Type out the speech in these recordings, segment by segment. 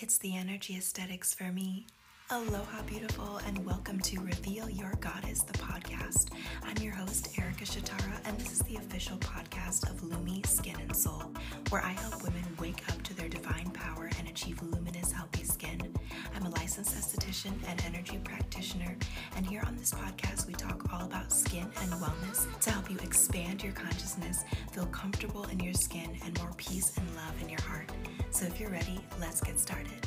It's the energy aesthetics for me. Aloha, beautiful, and welcome to Reveal Your Goddess, the podcast. I'm your host, Erica Shatara, and this is the official podcast of Lumi Skin and Soul, where I help women wake up to their divine power and achieve luminous, healthy skin. I'm a licensed esthetician and energy practitioner, and here on this podcast, we talk all about skin and wellness to help you expand your consciousness, feel comfortable in your skin, and more peace and love in your heart. So if you're ready, let's get started.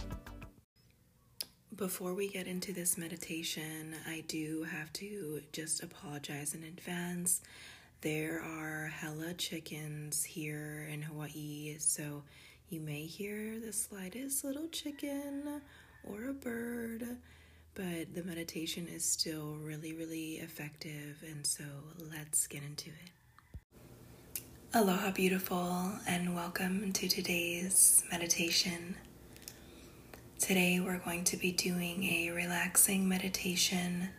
Before we get into this meditation, I do have to just apologize in advance. There are hella chickens here in Hawaii, so you may hear the slightest little chicken or a bird, but the meditation is still really, really effective, and so let's get into it. Aloha, beautiful, and welcome to today's meditation. Today we're going to be doing a relaxing meditation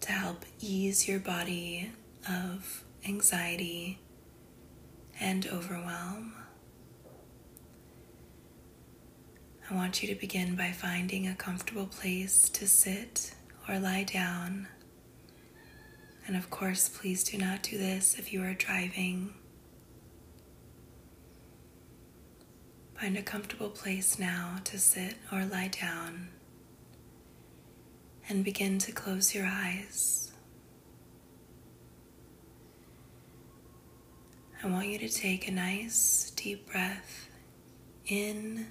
to help ease your body of anxiety and overwhelm. I want you to begin by finding a comfortable place to sit or lie down. And of course, please do not do this if you are driving. Find a comfortable place now to sit or lie down and begin to close your eyes. I want you to take a nice deep breath in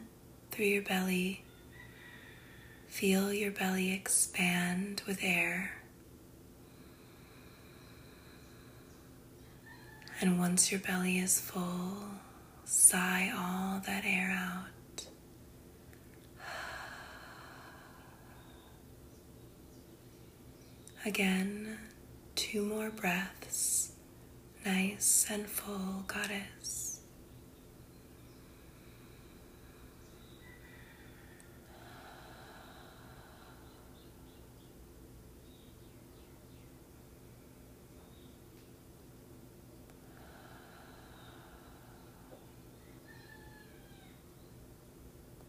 through your belly. Feel your belly expand with air. And once your belly is full, sigh all that air out. Again, 2 more breaths, nice and full, goddess.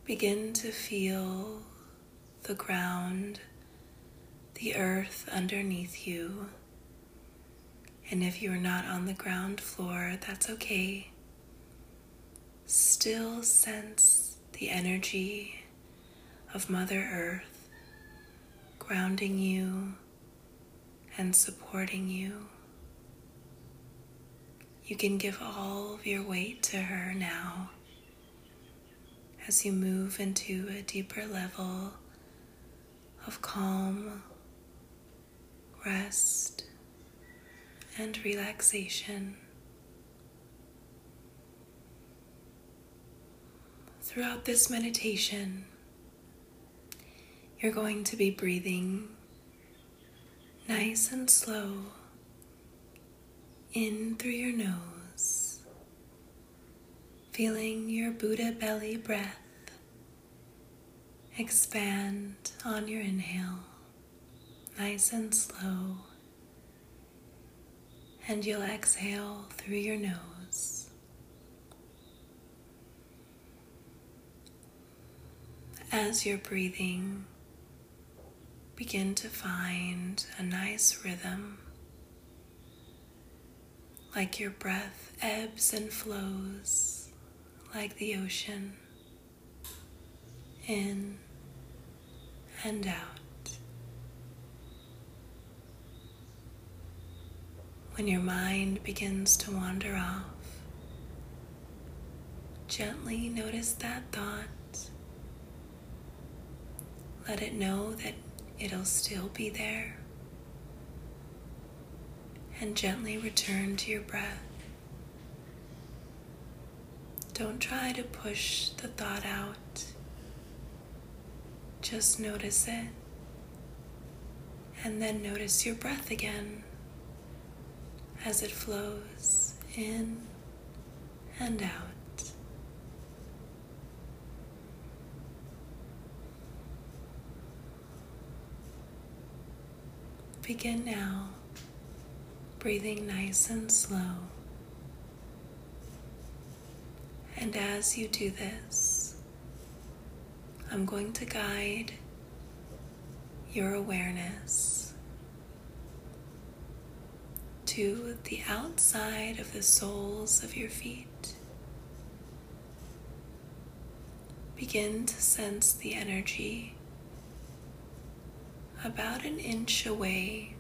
Begin to feel the ground, the earth underneath you. And if you're not on the ground floor, that's okay. Still sense the energy of Mother Earth grounding you and supporting you. You can give all of your weight to her now. As you move into a deeper level of calm, rest, and relaxation. Throughout this meditation, you're going to be breathing nice and slow in through your nose. Feeling your Buddha belly breath expand on your inhale, nice and slow, and you'll exhale through your nose. As you're breathing, begin to find a nice rhythm, like your breath ebbs and flows. Like the ocean, in and out. When your mind begins to wander off, gently notice that thought. Let it know that it'll still be there, and gently return to your breath. Don't try to push the thought out. Just notice it. And then notice your breath again as it flows in and out. Begin now, breathing nice and slow. And as you do this, I'm going to guide your awareness to the outside of the soles of your feet. Begin to sense the energy about an inch away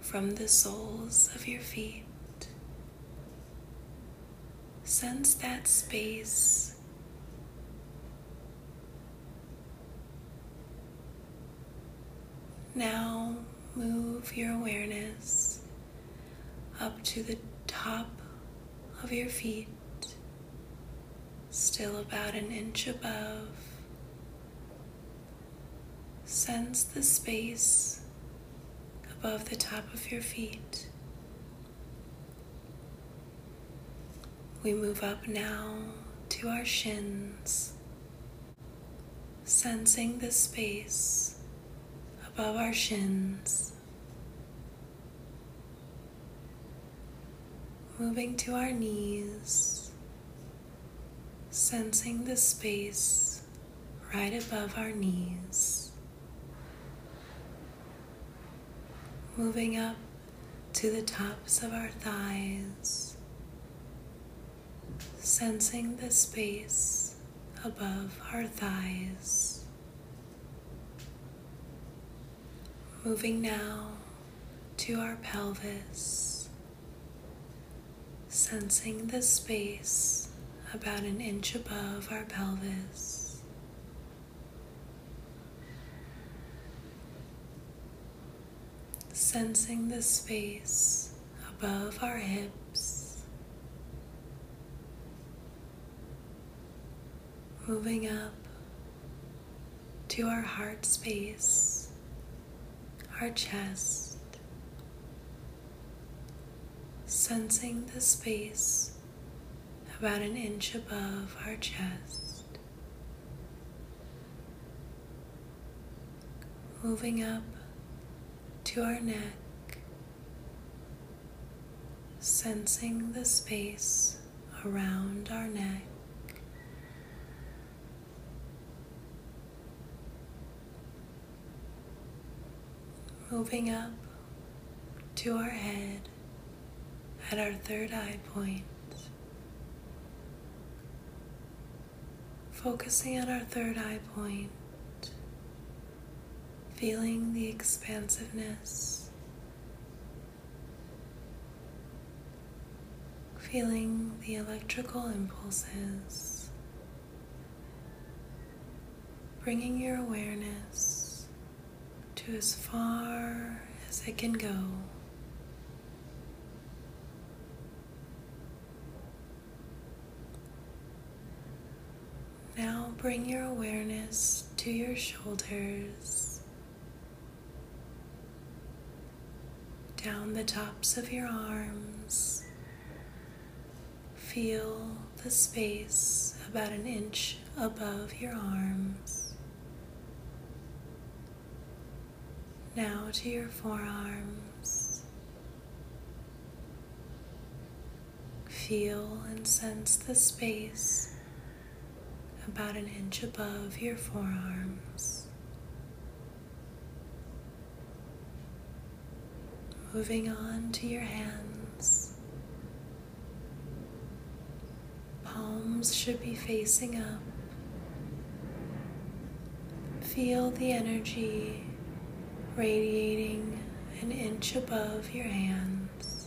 from the soles of your feet. Sense that space. Now move your awareness up to the top of your feet, still about an inch above. Sense the space above the top of your feet. We move up now to our shins, sensing the space above our shins. Moving to our knees, sensing the space right above our knees. Moving up to the tops of our thighs, sensing the space above our thighs. Moving now to our pelvis, sensing the space about an inch above our pelvis. Sensing the space above our hips. Moving up to our heart space, our chest, sensing the space about an inch above our chest. Moving up to our neck, sensing the space around our neck. Moving up to our head at our third eye point. Focusing on our third eye point, feeling the expansiveness, feeling the electrical impulses, bringing your awareness to as far as it can go. Now bring your awareness to your shoulders, down the tops of your arms. Feel the space about an inch above your arms. Now to your forearms. Feel and sense the space about an inch above your forearms. Moving on to your hands. Palms should be facing up. Feel the energy radiating an inch above your hands.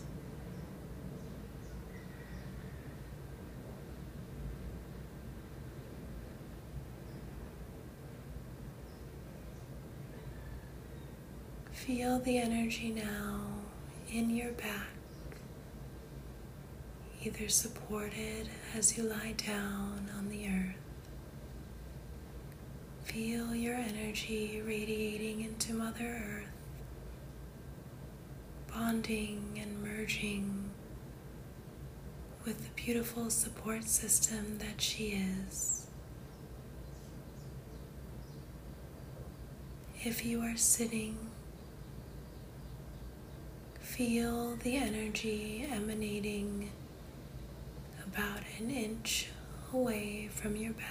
Feel the energy now in your back, either supported as you lie down on the earth. Feel your energy radiating into Mother Earth, bonding and merging with the beautiful support system that she is. If you are sitting, feel the energy emanating about an inch away from your back.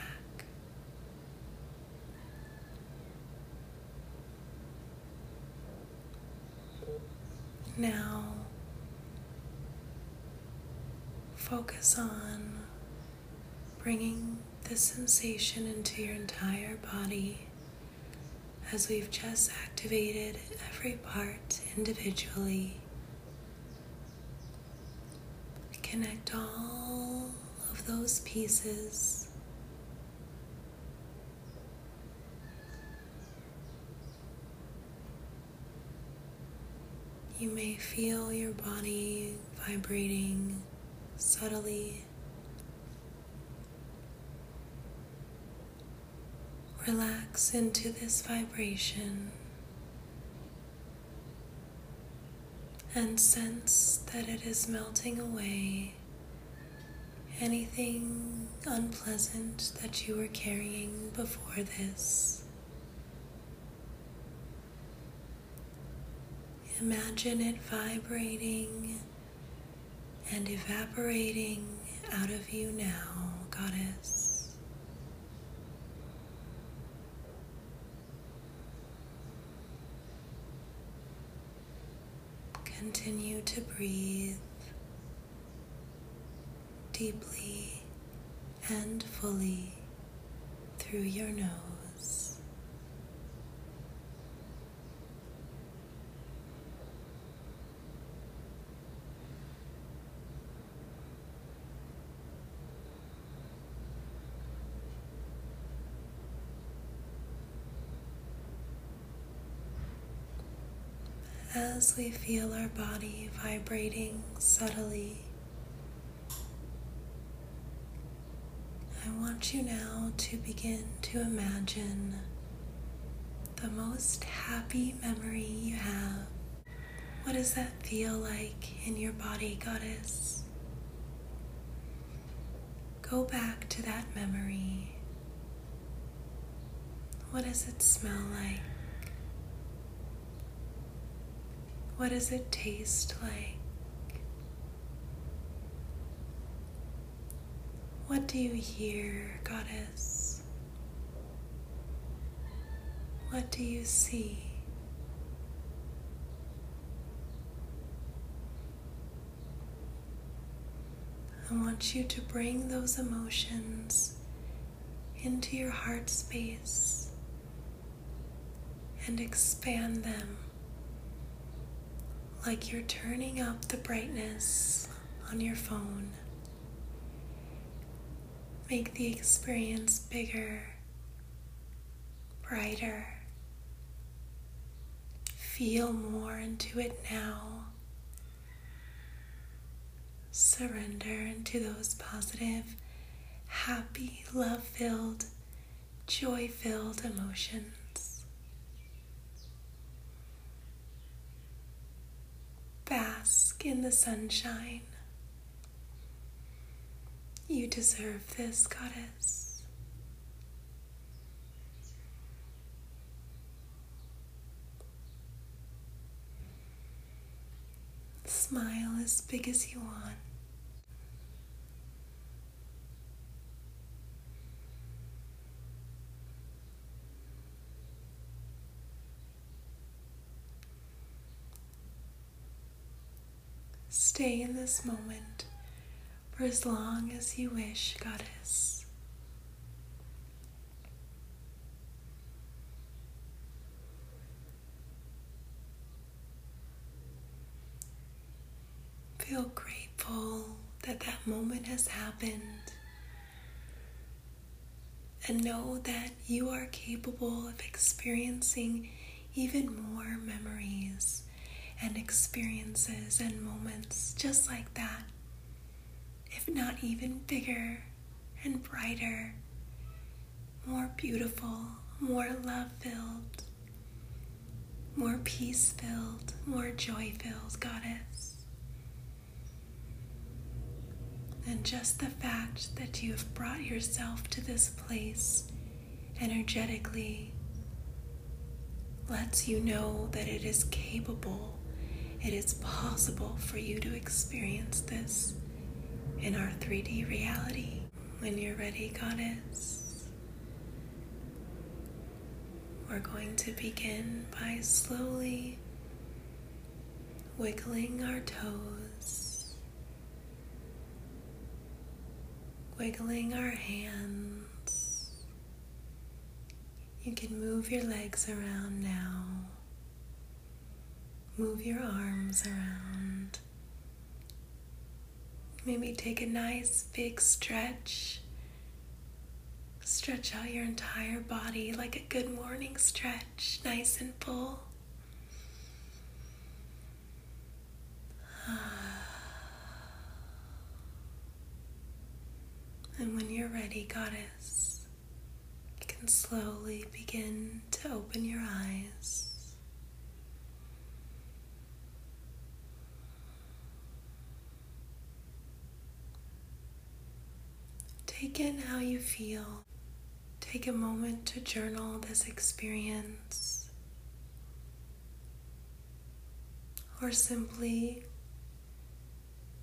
Now, focus on bringing this sensation into your entire body as we've just activated every part individually. Connect all of those pieces. You may feel your body vibrating subtly. Relax into this vibration and sense that it is melting away anything unpleasant that you were carrying before this. Imagine it vibrating and evaporating out of you now, Goddess. Continue to breathe deeply and fully through your nose. As we feel our body vibrating subtly, I want you now to begin to imagine the most happy memory you have. What does that feel like in your body, Goddess? Go back to that memory. What does it smell like? What does it taste like? What do you hear, Goddess? What do you see? I want you to bring those emotions into your heart space and expand them. Like you're turning up the brightness on your phone. Make the experience bigger, brighter. Feel more into it now. Surrender into those positive, happy, love-filled, joy-filled emotions. Bask in the sunshine. You deserve this, Goddess. Smile as big as you want. Stay in this moment for as long as you wish, Goddess. Feel grateful that that moment has happened, and know that you are capable of experiencing even more memories and experiences and moments just like that, if not even bigger and brighter, more beautiful, more love-filled, more peace-filled, more joy-filled, Goddess. And just the fact that you have brought yourself to this place energetically lets you know that it is capable. It is possible for you to experience this in our 3D reality. When you're ready, Goddess, we're going to begin by slowly wiggling our toes, wiggling our hands. You can move your legs around now, move your arms around. Maybe take a nice big stretch. Stretch out your entire body like a good morning stretch, nice and full. And when you're ready, Goddess, you can slowly begin to open your eyes. Take in how you feel. Take a moment to journal this experience, or simply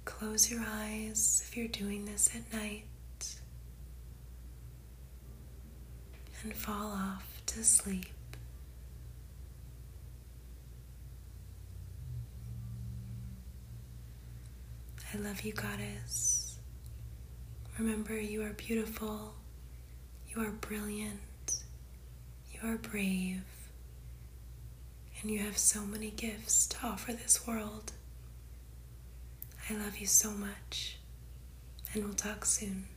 close your eyes if you're doing this at night and fall off to sleep. I love you, Goddess. Remember, you are beautiful, you are brilliant, you are brave, and you have so many gifts to offer this world. I love you so much, and we'll talk soon.